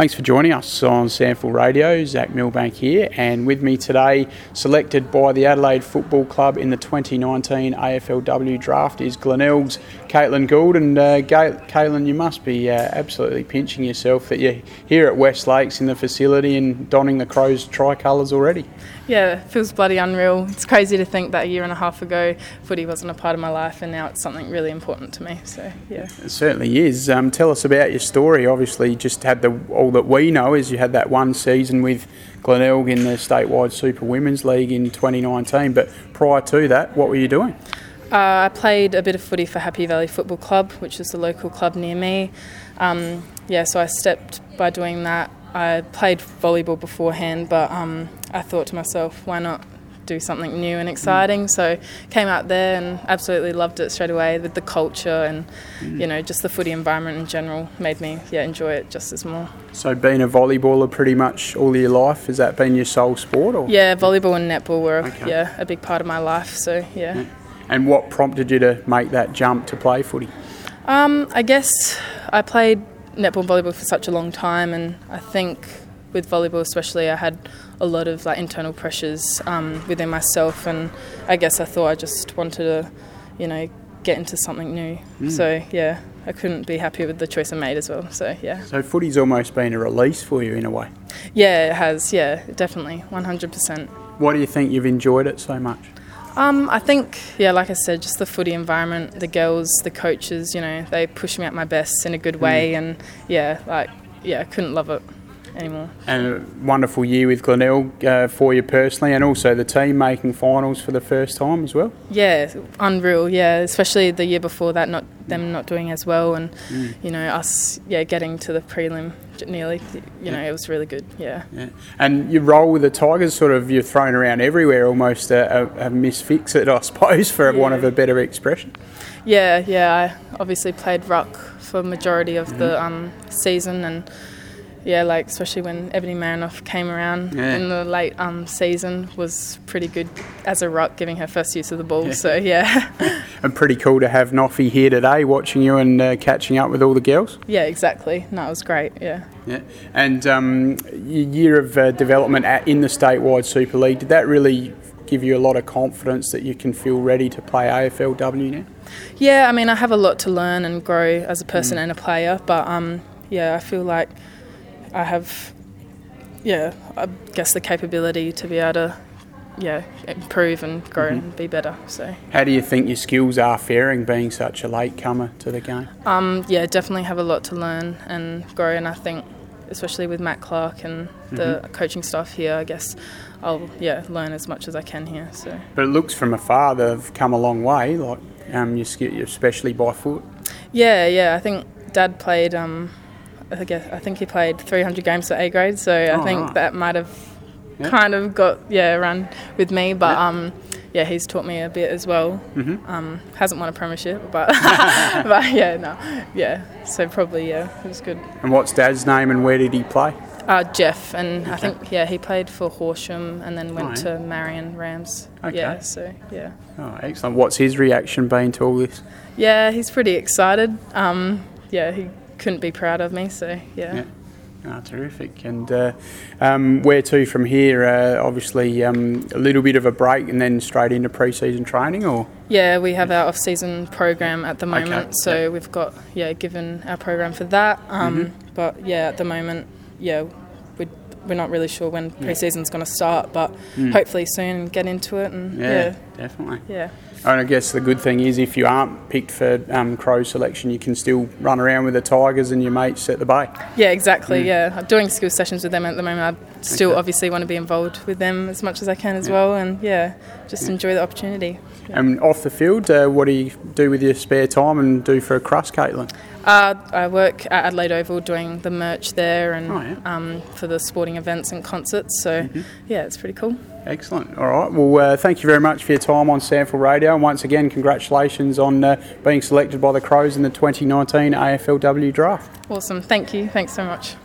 Thanks for joining us on Sandful Radio. Zach Milbank here, and with me today, selected by the Adelaide Football Club in the 2019 AFLW draft, is Glenelg's Caitlin Gould. And Caitlin, you must be absolutely pinching yourself that you're here at West Lakes in the facility and donning the Crows tricolours already. Yeah, it feels bloody unreal. It's crazy to think that a year and a half ago footy wasn't a part of my life, and now it's something really important to me. So yeah, it certainly is. Tell us about your story. Obviously, you just had all that we know is you had that one season with Glenelg in the statewide Super Women's League in 2019. But prior to that, what were you doing? I played a bit of footy for Happy Valley Football Club, which is the local club near me. So I stepped by doing that. I played volleyball beforehand, but I thought to myself, why not do something new and exciting? So came out there and absolutely loved it straight away. With the culture and, you know, just the footy environment in general made me enjoy it just as more. So being a volleyballer pretty much all your life, has that been your sole sport? Or? Yeah, volleyball and netball were a big part of my life, so yeah. And what prompted you to make that jump to play footy? I guess I played netball and volleyball for such a long time, and I think with volleyball especially I had a lot of internal pressures within myself, and I guess I thought I just wanted to get into something new. So yeah, I couldn't be happier with the choice I made as well, so yeah. So footy's almost been a release for you in a way? Yeah, it has, yeah, definitely, 100%. Why do you think you've enjoyed it so much? I think, yeah, like I said, just the footy environment, the girls, the coaches, they push me at my best in a good way, and I couldn't love it anymore. And a wonderful year with Glenelg for you personally, and also the team making finals for the first time as well. Yeah, unreal, yeah, especially the year before that, not doing as well, and, us, getting to the prelim nearly, it was really good, yeah. And your role with the Tigers, you're thrown around everywhere, almost a misfix it, I suppose, for want of a better expression. Yeah, I obviously played ruck for majority of the season, and especially when Ebony Marinoff came around in the late season, was pretty good as a ruck, giving her first use of the ball, so yeah. And pretty cool to have Noffy here today watching you and catching up with all the girls. Yeah, exactly. No, it was great, yeah. And your year of development in the statewide Super League, did that really give you a lot of confidence that you can feel ready to play AFLW now? Yeah, I mean, I have a lot to learn and grow as a person and a player, but I feel like I have, I guess, the capability to be able to, improve and grow and be better. So, how do you think your skills are faring, being such a late comer to the game? Definitely have a lot to learn and grow, and I think, especially with Matt Clark and the coaching staff here, I guess I'll learn as much as I can here. So, but it looks from afar they've come a long way, like especially by foot. Yeah. I think Dad played. I think he played 300 games at A grade, so I think that might have kind of got run with me, but he's taught me a bit as well. Hasn't won a premiership, but so probably it was good. And what's Dad's name and where did he play? Jeff, and okay. I think he played for Horsham and then went to Marion Rams. Okay. Yeah. Oh, excellent. What's his reaction been to all this? Yeah, he's pretty excited. He couldn't be proud of me, so yeah. Oh, terrific. And where to from here? Obviously a little bit of a break and then straight into pre-season training, or? Yeah, we have our off-season program at the moment, so we've got given our program for that, but at the moment we're not really sure when pre-season's going to start, but hopefully soon and get into it. And definitely. Yeah. And I guess the good thing is if you aren't picked for Crow selection, you can still run around with the Tigers and your mates at the bay. Yeah, exactly, I'm doing skill sessions with them at the moment. I still obviously want to be involved with them as much as I can as well, and enjoy the opportunity. Yeah. And off the field, what do you do with your spare time and do for a crust, Caitlin? I work at Adelaide Oval doing the merch there and for the sporting events and concerts, so it's pretty cool. Excellent. All right. Well, thank you very much for your time on Sandful Radio. And once again, congratulations on being selected by the Crows in the 2019 AFLW draft. Awesome. Thank you. Thanks so much.